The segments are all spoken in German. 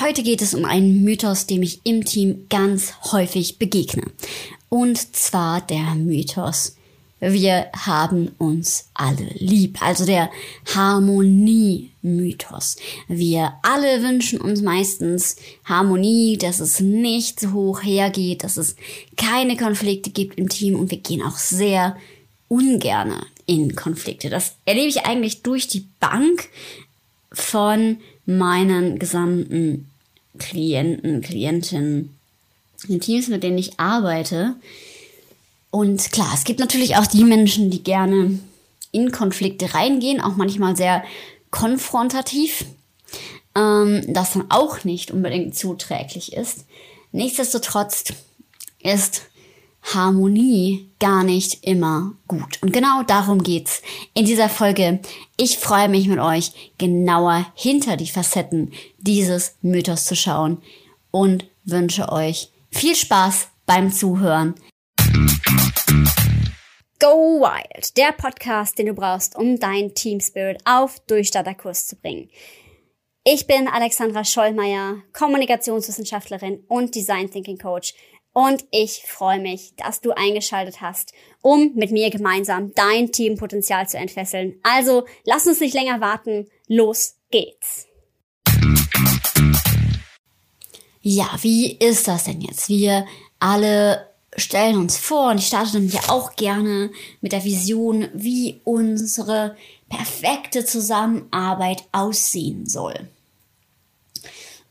Heute geht es um einen Mythos, dem ich im Team ganz häufig begegne. Und zwar der Mythos, wir haben uns alle lieb. Also der Harmonie-Mythos. Wir alle wünschen uns meistens Harmonie, dass es nicht so hoch hergeht, dass es keine Konflikte gibt im Team. Und wir gehen auch sehr ungerne in Konflikte. Das erlebe ich eigentlich durch die Bank von meinen gesamten Klienten, Klientinnen, den Teams, mit denen ich arbeite. Und klar, es gibt natürlich auch die Menschen, die gerne in Konflikte reingehen, auch manchmal sehr konfrontativ, das dann auch nicht unbedingt zuträglich ist. Nichtsdestotrotz ist Harmonie gar nicht immer gut. Und genau darum geht's in dieser Folge. Ich freue mich mit euch, genauer hinter die Facetten dieses Mythos zu schauen und wünsche euch viel Spaß beim Zuhören. Go Wild, der Podcast, den du brauchst, um dein Team Spirit auf Durchstarterkurs zu bringen. Ich bin Alexandra Schollmeier, Kommunikationswissenschaftlerin und Design Thinking Coach. Und ich freue mich, dass du eingeschaltet hast, um mit mir gemeinsam dein Teampotenzial zu entfesseln. Also, lass uns nicht länger warten. Los geht's! Ja, wie ist das denn jetzt? Wir alle stellen uns vor, und ich starte dann ja auch gerne mit der Vision, wie unsere perfekte Zusammenarbeit aussehen soll.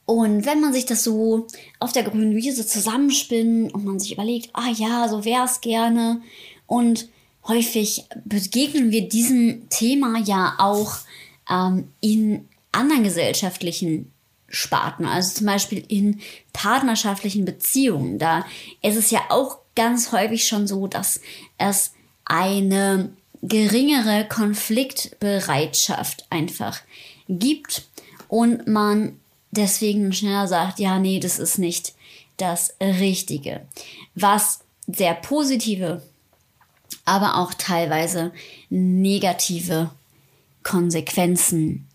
Und wenn man sich das so auf der grünen Wiese zusammenspinnt und man sich überlegt, ah ja, so wär's gerne. Und häufig begegnen wir diesem Thema ja auch in anderen gesellschaftlichen Sparten. Also zum Beispiel in partnerschaftlichen Beziehungen. Da ist es ja auch ganz häufig schon so, dass es eine geringere Konfliktbereitschaft einfach gibt und man deswegen schneller sagt, ja, nee, das ist nicht das Richtige. Was sehr positive, aber auch teilweise negative Konsequenzen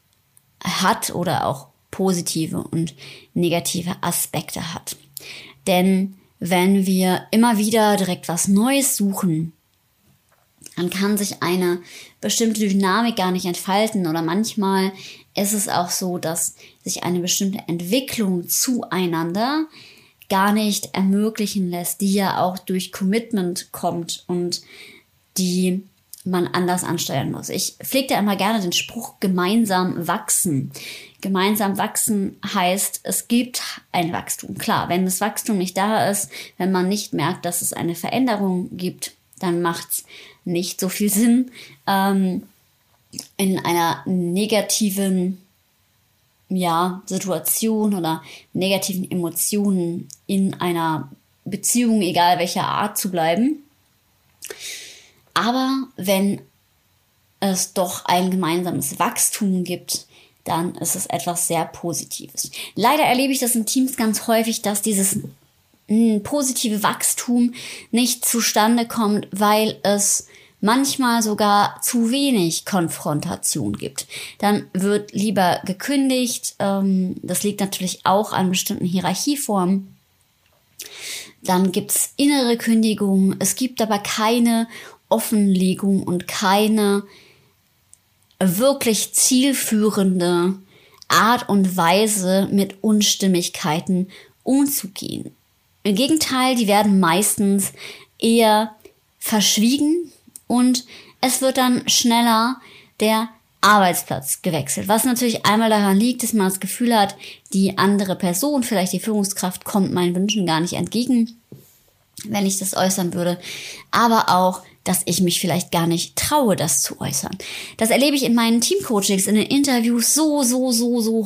hat oder auch positive und negative Aspekte hat. Denn wenn wir immer wieder direkt was Neues suchen, dann kann sich eine bestimmte Dynamik gar nicht entfalten oder manchmal ist es auch so, dass sich eine bestimmte Entwicklung zueinander gar nicht ermöglichen lässt, die ja auch durch Commitment kommt und die man anders ansteuern muss. Ich pflege da immer gerne den Spruch, gemeinsam wachsen. Gemeinsam wachsen heißt, es gibt ein Wachstum. Klar, wenn das Wachstum nicht da ist, wenn man nicht merkt, dass es eine Veränderung gibt, dann macht's nicht so viel Sinn, in einer negativen Situation oder negativen Emotionen in einer Beziehung, egal welcher Art, zu bleiben. Aber wenn es doch ein gemeinsames Wachstum gibt, dann ist es etwas sehr Positives. Leider erlebe ich das in Teams ganz häufig, dass dieses positive Wachstum nicht zustande kommt, weil es manchmal sogar zu wenig Konfrontation gibt. Dann wird lieber gekündigt. Das liegt natürlich auch an bestimmten Hierarchieformen. Dann gibt's innere Kündigungen. Es gibt aber keine Offenlegung und keine wirklich zielführende Art und Weise, mit Unstimmigkeiten umzugehen. Im Gegenteil, die werden meistens eher verschwiegen und es wird dann schneller der Arbeitsplatz gewechselt. Was natürlich einmal daran liegt, dass man das Gefühl hat, die andere Person, vielleicht die Führungskraft, kommt meinen Wünschen gar nicht entgegen, wenn ich das äußern würde. Aber auch, dass ich mich vielleicht gar nicht traue, das zu äußern. Das erlebe ich in meinen Teamcoachings, in den Interviews so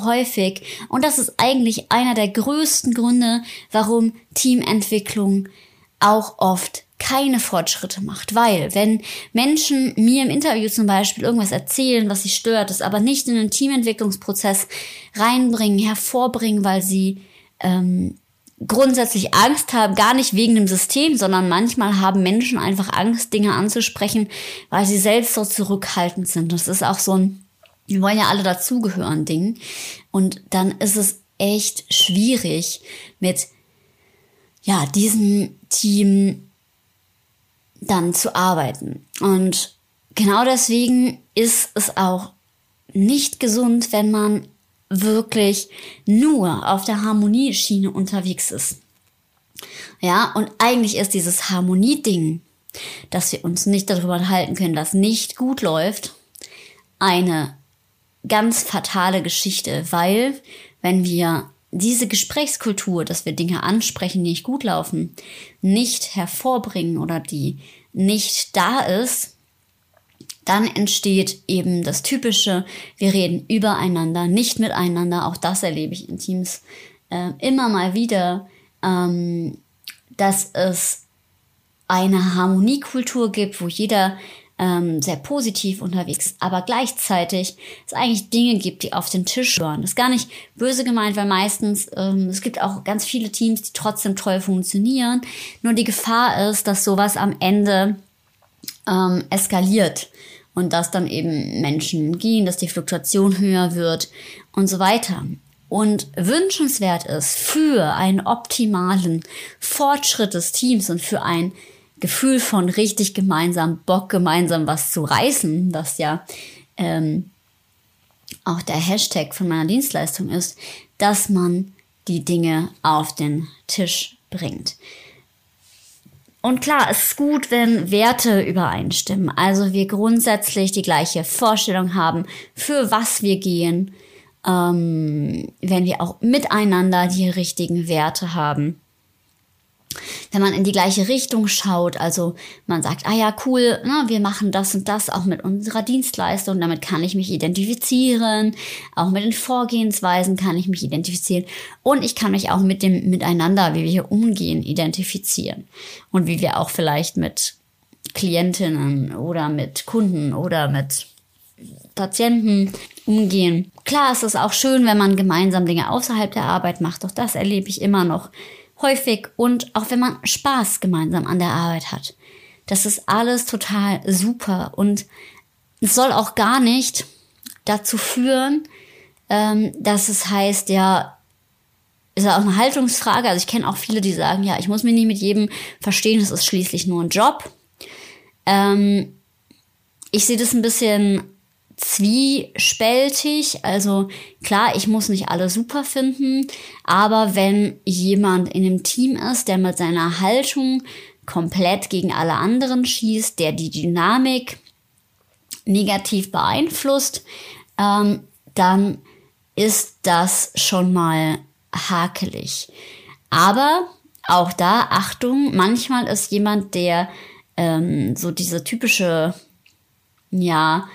häufig. Und das ist eigentlich einer der größten Gründe, warum Teamentwicklung auch oft keine Fortschritte macht. Weil, wenn Menschen mir im Interview zum Beispiel irgendwas erzählen, was sie stört, es aber nicht in den Teamentwicklungsprozess reinbringen, hervorbringen, weil sie grundsätzlich Angst haben, gar nicht wegen dem System, sondern manchmal haben Menschen einfach Angst, Dinge anzusprechen, weil sie selbst so zurückhaltend sind. Das ist auch so ein, wir wollen ja alle dazugehören, Ding. Und dann ist es echt schwierig, mit ja, diesem Team dann zu arbeiten. Und genau deswegen ist es auch nicht gesund, wenn man wirklich nur auf der Harmonieschiene unterwegs ist. Ja, und eigentlich ist dieses Harmonieding, dass wir uns nicht darüber unterhalten können, dass nicht gut läuft, eine ganz fatale Geschichte, weil wenn wir diese Gesprächskultur, dass wir Dinge ansprechen, die nicht gut laufen, nicht hervorbringen oder die nicht da ist, dann entsteht eben das Typische, wir reden übereinander, nicht miteinander. Auch das erlebe ich in Teams immer mal wieder, dass es eine Harmoniekultur gibt, wo jeder sehr positiv unterwegs ist, aber gleichzeitig es eigentlich Dinge gibt, die auf den Tisch gehören. Das ist gar nicht böse gemeint, weil meistens, es gibt auch ganz viele Teams, die trotzdem toll funktionieren, nur die Gefahr ist, dass sowas am Ende eskaliert und dass dann eben Menschen gehen, dass die Fluktuation höher wird und so weiter. Und wünschenswert ist für einen optimalen Fortschritt des Teams und für ein Gefühl von richtig gemeinsam, Bock gemeinsam was zu reißen, was ja auch der Hashtag von meiner Dienstleistung ist, dass man die Dinge auf den Tisch bringt. Und klar, es ist gut, wenn Werte übereinstimmen. Also wir grundsätzlich die gleiche Vorstellung haben, für was wir gehen, wenn wir auch miteinander die richtigen Werte haben. Wenn man in die gleiche Richtung schaut, also man sagt, ah ja, cool, na, wir machen das und das auch mit unserer Dienstleistung, damit kann ich mich identifizieren, auch mit den Vorgehensweisen kann ich mich identifizieren und ich kann mich auch mit dem Miteinander, wie wir hier umgehen, identifizieren und wie wir auch vielleicht mit Klientinnen oder mit Kunden oder mit Patienten umgehen. Klar, es ist auch schön, wenn man gemeinsam Dinge außerhalb der Arbeit macht, doch das erlebe ich immer noch häufig, und auch wenn man Spaß gemeinsam an der Arbeit hat. Das ist alles total super und es soll auch gar nicht dazu führen, dass es heißt, ja, ist ja auch eine Haltungsfrage. Also ich kenne auch viele, die sagen, ja, ich muss mich nicht mit jedem verstehen, das ist schließlich nur ein Job. Ich sehe das ein bisschen zwiespältig, also klar, ich muss nicht alle super finden, aber wenn jemand in einem Team ist, der mit seiner Haltung komplett gegen alle anderen schießt, der die Dynamik negativ beeinflusst, dann ist das schon mal hakelig. Aber auch da, Achtung, manchmal ist jemand, der so diese typische, ja,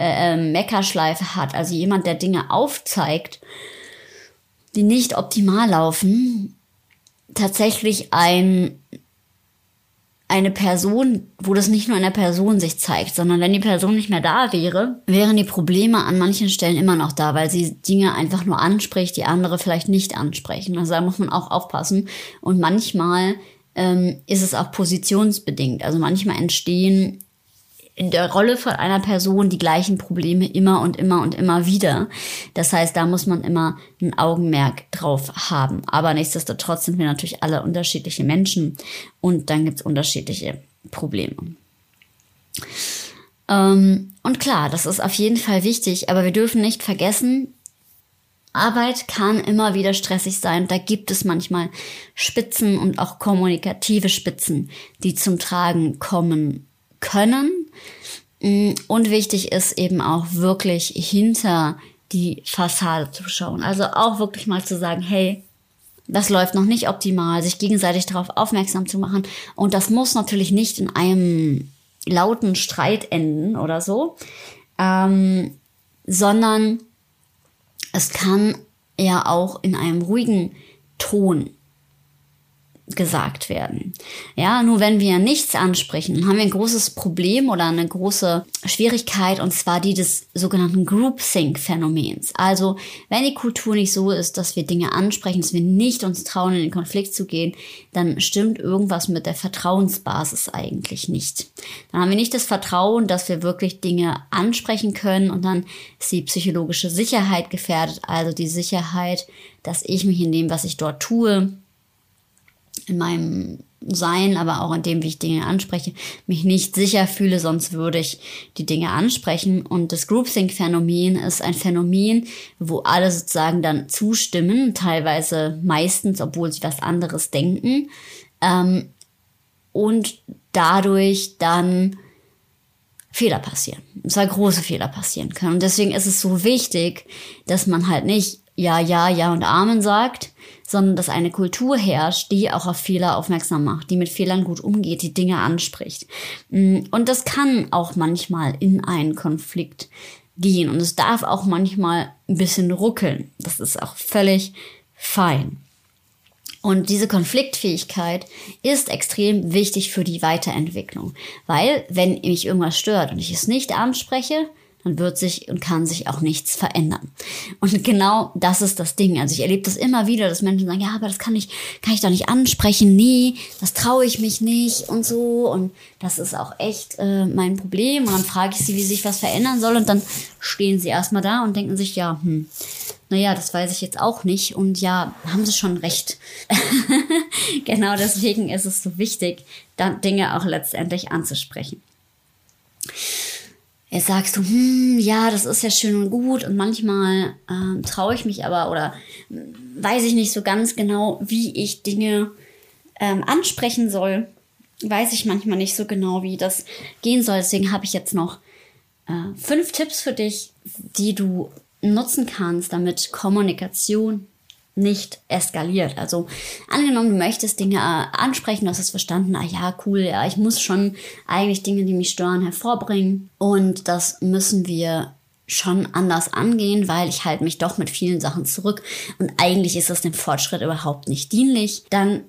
Meckerschleife hat, also jemand, der Dinge aufzeigt, die nicht optimal laufen, tatsächlich eine Person, wo das nicht nur in der Person sich zeigt, sondern wenn die Person nicht mehr da wäre, wären die Probleme an manchen Stellen immer noch da, weil sie Dinge einfach nur anspricht, die andere vielleicht nicht ansprechen. Also da muss man auch aufpassen. Und manchmal ist es auch positionsbedingt. Also manchmal entstehen in der Rolle von einer Person die gleichen Probleme immer und immer und immer wieder. Das heißt, da muss man immer ein Augenmerk drauf haben. Aber nichtsdestotrotz sind wir natürlich alle unterschiedliche Menschen und dann gibt's unterschiedliche Probleme. Und klar, das ist auf jeden Fall wichtig, aber wir dürfen nicht vergessen, Arbeit kann immer wieder stressig sein. Da gibt es manchmal Spitzen und auch kommunikative Spitzen, die zum Tragen kommen können. Und wichtig ist eben auch wirklich hinter die Fassade zu schauen. Also auch wirklich mal zu sagen, hey, das läuft noch nicht optimal, sich gegenseitig darauf aufmerksam zu machen. Und das muss natürlich nicht in einem lauten Streit enden oder so, sondern es kann ja auch in einem ruhigen Ton gesagt werden. Ja, nur wenn wir nichts ansprechen, haben wir ein großes Problem oder eine große Schwierigkeit, und zwar die des sogenannten Groupthink-Phänomens. Also, wenn die Kultur nicht so ist, dass wir Dinge ansprechen, dass wir nicht uns trauen, in den Konflikt zu gehen, dann stimmt irgendwas mit der Vertrauensbasis eigentlich nicht. Dann haben wir nicht das Vertrauen, dass wir wirklich Dinge ansprechen können, und dann ist die psychologische Sicherheit gefährdet, also die Sicherheit, dass ich mich in dem, was ich dort tue, in meinem Sein, aber auch in dem, wie ich Dinge anspreche, mich nicht sicher fühle, sonst würde ich die Dinge ansprechen. Und das Groupthink-Phänomen ist ein Phänomen, wo alle sozusagen dann zustimmen, teilweise meistens, obwohl sie was anderes denken, und dadurch dann Fehler passieren. Und zwar große Fehler passieren können. Und deswegen ist es so wichtig, dass man halt nicht ja, ja, ja und Amen sagt, sondern dass eine Kultur herrscht, die auch auf Fehler aufmerksam macht, die mit Fehlern gut umgeht, die Dinge anspricht. Und das kann auch manchmal in einen Konflikt gehen. Und es darf auch manchmal ein bisschen ruckeln. Das ist auch völlig fein. Und diese Konfliktfähigkeit ist extrem wichtig für die Weiterentwicklung. Weil, wenn mich irgendwas stört und ich es nicht anspreche, dann wird sich und kann sich auch nichts verändern. Und genau das ist das Ding. Also ich erlebe das immer wieder, dass Menschen sagen, ja, aber das kann ich doch nicht ansprechen, nee, das traue ich mich nicht und so. Und das ist auch echt mein Problem. Und dann frage ich sie, wie sich was verändern soll. Und dann stehen sie erstmal da und denken sich, ja, naja, das weiß ich jetzt auch nicht. Und ja, haben sie schon recht. Genau deswegen ist es so wichtig, dann Dinge auch letztendlich anzusprechen. Jetzt sagst du, ja, das ist ja schön und gut, und manchmal traue ich mich aber oder weiß ich nicht so ganz genau, wie ich Dinge ansprechen soll. Weiß ich manchmal nicht so genau, wie das gehen soll. Deswegen habe ich jetzt noch 5 Tipps für dich, die du nutzen kannst, damit Kommunikation nicht eskaliert. Also angenommen, du möchtest Dinge ansprechen, du hast es verstanden, ah ja, cool, ja, ich muss schon eigentlich Dinge, die mich stören, hervorbringen, und das müssen wir schon anders angehen, weil ich halte mich doch mit vielen Sachen zurück und eigentlich ist das dem Fortschritt überhaupt nicht dienlich. Dann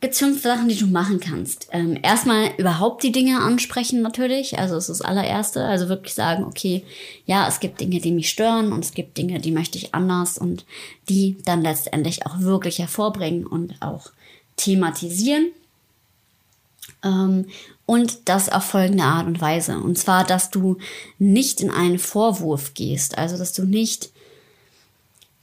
gibt es 5 Sachen, die du machen kannst. Erstmal überhaupt die Dinge ansprechen natürlich, also es ist das allererste, also wirklich sagen, okay, ja, es gibt Dinge, die mich stören und es gibt Dinge, die möchte ich anders, und die dann letztendlich auch wirklich hervorbringen und auch thematisieren. Und das auf folgende Art und Weise, und zwar, dass du nicht in einen Vorwurf gehst, also dass du nicht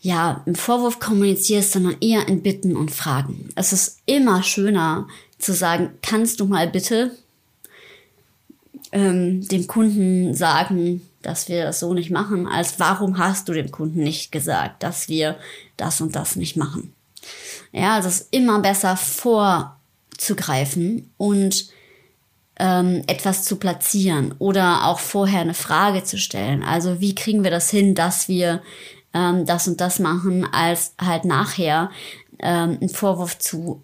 ja, im Vorwurf kommunizierst, sondern eher in Bitten und Fragen. Es ist immer schöner zu sagen, kannst du mal bitte dem Kunden sagen, dass wir das so nicht machen, als warum hast du dem Kunden nicht gesagt, dass wir das und das nicht machen. Ja, also es ist immer besser vorzugreifen und etwas zu platzieren oder auch vorher eine Frage zu stellen. Also wie kriegen wir das hin, dass wir das und das machen, als halt nachher einen Vorwurf zu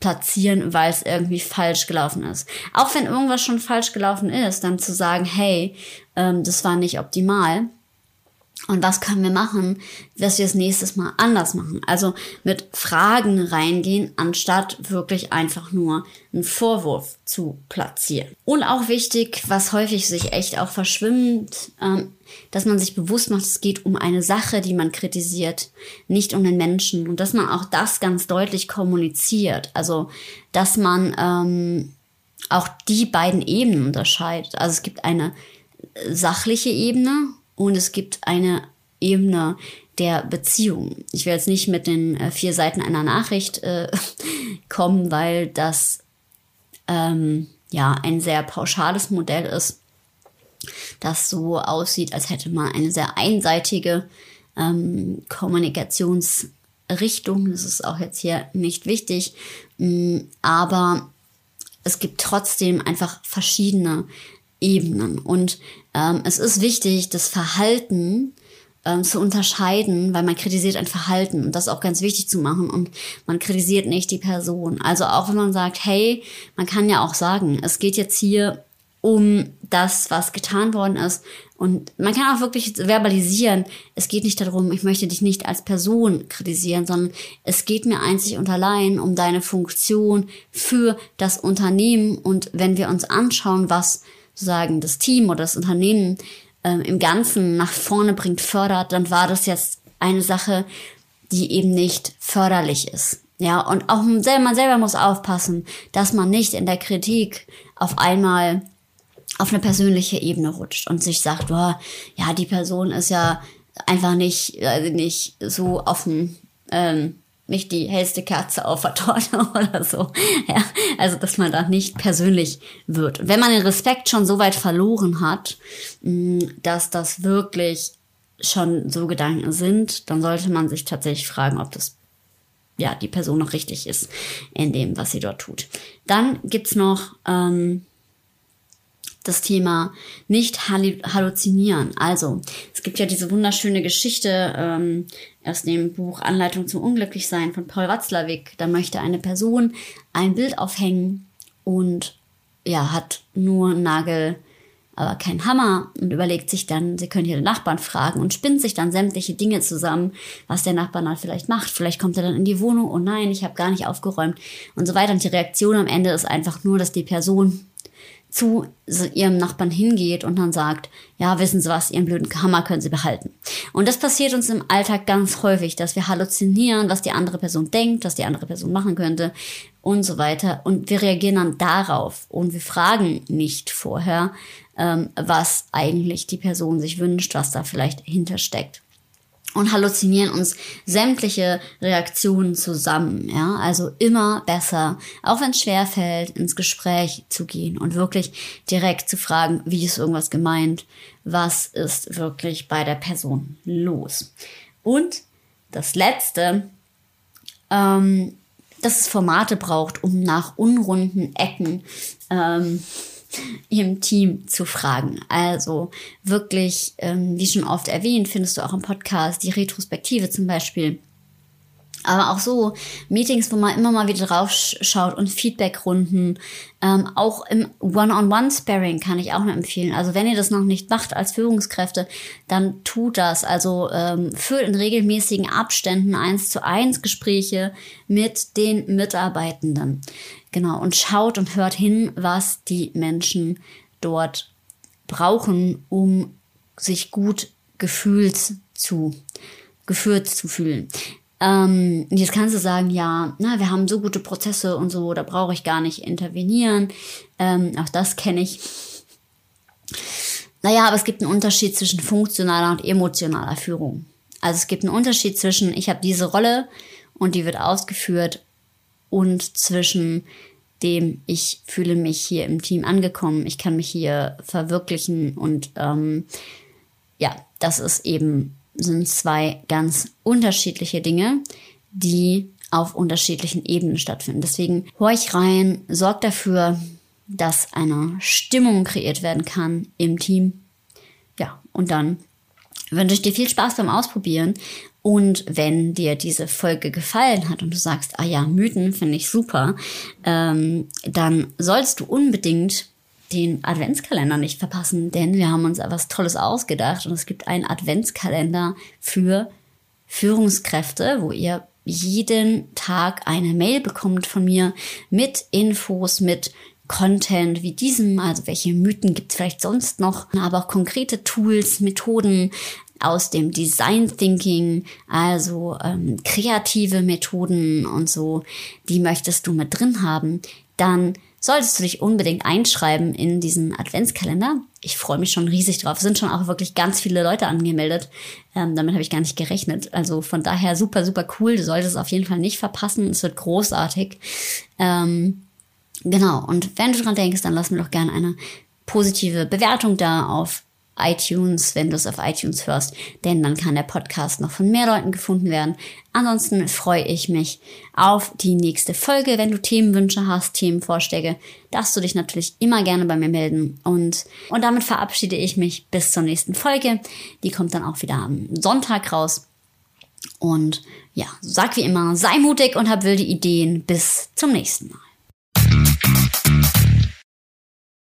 platzieren, weil es irgendwie falsch gelaufen ist. Auch wenn irgendwas schon falsch gelaufen ist, dann zu sagen, hey, das war nicht optimal und was können wir machen, dass wir es nächstes Mal anders machen. Also mit Fragen reingehen, anstatt wirklich einfach nur einen Vorwurf zu platzieren. Und auch wichtig, was häufig sich echt auch verschwimmt, dass man sich bewusst macht, es geht um eine Sache, die man kritisiert, nicht um den Menschen. Und dass man auch das ganz deutlich kommuniziert. Also, dass man auch die beiden Ebenen unterscheidet. Also es gibt eine sachliche Ebene und es gibt eine Ebene der Beziehung. Ich will jetzt nicht mit den 4 Seiten einer Nachricht kommen, weil das ja ein sehr pauschales Modell ist, das so aussieht, als hätte man eine sehr einseitige Kommunikationsrichtung. Das ist auch jetzt hier nicht wichtig. Aber es gibt trotzdem einfach verschiedene Ebenen. Und es ist wichtig, das Verhalten zu unterscheiden, weil man kritisiert ein Verhalten, und das ist auch ganz wichtig zu machen, und man kritisiert nicht die Person. Also auch wenn man sagt, hey, man kann ja auch sagen, es geht jetzt hier um das, was getan worden ist, Und man kann auch wirklich verbalisieren, es geht nicht darum, ich möchte dich nicht als Person kritisieren, sondern es geht mir einzig und allein um deine Funktion für das Unternehmen. Und wenn wir uns anschauen, was sozusagen das Team oder das Unternehmen im Ganzen nach vorne bringt, fördert, dann war das jetzt eine Sache, die eben nicht förderlich ist. Ja, und auch man selber muss aufpassen, dass man nicht in der Kritik auf einmal auf eine persönliche Ebene rutscht und sich sagt, boah, ja, die Person ist ja einfach nicht so offen, nicht die hellste Kerze auf der Torte oder so. Ja, also, dass man da nicht persönlich wird. Und wenn man den Respekt schon so weit verloren hat, dass das wirklich schon so Gedanken sind, dann sollte man sich tatsächlich fragen, ob das ja die Person noch richtig ist in dem, was sie dort tut. Dann gibt's noch das Thema nicht halluzinieren. Also, es gibt ja diese wunderschöne Geschichte aus dem Buch Anleitung zum Unglücklichsein von Paul Watzlawick. Da möchte eine Person ein Bild aufhängen und ja, hat nur einen Nagel, aber keinen Hammer und überlegt sich dann, sie können hier den Nachbarn fragen und spinnt sich dann sämtliche Dinge zusammen, was der Nachbar dann vielleicht macht. Vielleicht kommt er dann in die Wohnung, oh nein, ich habe gar nicht aufgeräumt und so weiter. Und die Reaktion am Ende ist einfach nur, dass die Person zu ihrem Nachbarn hingeht und dann sagt, ja, wissen Sie was, Ihren blöden Hammer können Sie behalten. Und das passiert uns im Alltag ganz häufig, dass wir halluzinieren, was die andere Person denkt, was die andere Person machen könnte und so weiter. Und wir reagieren dann darauf und wir fragen nicht vorher, was eigentlich die Person sich wünscht, was da vielleicht hintersteckt. Und halluzinieren uns sämtliche Reaktionen zusammen. Ja? Also immer besser, auch wenn es schwerfällt, ins Gespräch zu gehen und wirklich direkt zu fragen, wie ist irgendwas gemeint, was ist wirklich bei der Person los. Und das Letzte, dass es Formate braucht, um nach unrunden Ecken im Team zu fragen. Also wirklich, wie schon oft erwähnt, findest du auch im Podcast die Retrospektive zum Beispiel. Aber auch so Meetings, wo man immer mal wieder drauf schaut und Feedbackrunden. Auch im One-on-One-Sparring kann ich auch nur empfehlen. Also wenn ihr das noch nicht macht als Führungskräfte, dann tut das. Also führt in regelmäßigen Abständen 1:1 Gespräche mit den Mitarbeitenden. Genau, und schaut und hört hin, was die Menschen dort brauchen, um sich gut geführt zu fühlen. Jetzt kannst du sagen, ja, na, wir haben so gute Prozesse und so, da brauche ich gar nicht intervenieren. Auch das kenne ich. Naja, aber es gibt einen Unterschied zwischen funktionaler und emotionaler Führung. Also es gibt einen Unterschied zwischen, ich habe diese Rolle und die wird ausgeführt, und zwischen dem, ich fühle mich hier im Team angekommen, ich kann mich hier verwirklichen und ja, das ist eben, sind zwei ganz unterschiedliche Dinge, die auf unterschiedlichen Ebenen stattfinden. Deswegen horch rein, sorgt dafür, dass eine Stimmung kreiert werden kann im Team. Ja, und dann wünsche ich dir viel Spaß beim Ausprobieren. Und wenn dir diese Folge gefallen hat und du sagst, ah ja, Mythen finde ich super, dann sollst du unbedingt den Adventskalender nicht verpassen, denn wir haben uns etwas Tolles ausgedacht und es gibt einen Adventskalender für Führungskräfte, wo ihr jeden Tag eine Mail bekommt von mir mit Infos, mit Content wie diesem, also welche Mythen gibt es vielleicht sonst noch, aber auch konkrete Tools, Methoden aus dem Design Thinking, also kreative Methoden und so, die möchtest du mit drin haben, dann solltest du dich unbedingt einschreiben in diesen Adventskalender. Ich freue mich schon riesig drauf. Es sind schon auch wirklich ganz viele Leute angemeldet. Damit habe ich gar nicht gerechnet. Also von daher super, super cool. Du solltest es auf jeden Fall nicht verpassen. Es wird großartig. Genau, und wenn du dran denkst, dann lass mir doch gerne eine positive Bewertung da auf iTunes, wenn du es auf iTunes hörst, denn dann kann der Podcast noch von mehr Leuten gefunden werden. Ansonsten freue ich mich auf die nächste Folge. Wenn du Themenwünsche hast, Themenvorschläge, darfst du dich natürlich immer gerne bei mir melden. Und damit verabschiede ich mich bis zur nächsten Folge. Die kommt dann auch wieder am Sonntag raus. Und ja, sag wie immer, sei mutig und hab wilde Ideen. Bis zum nächsten Mal.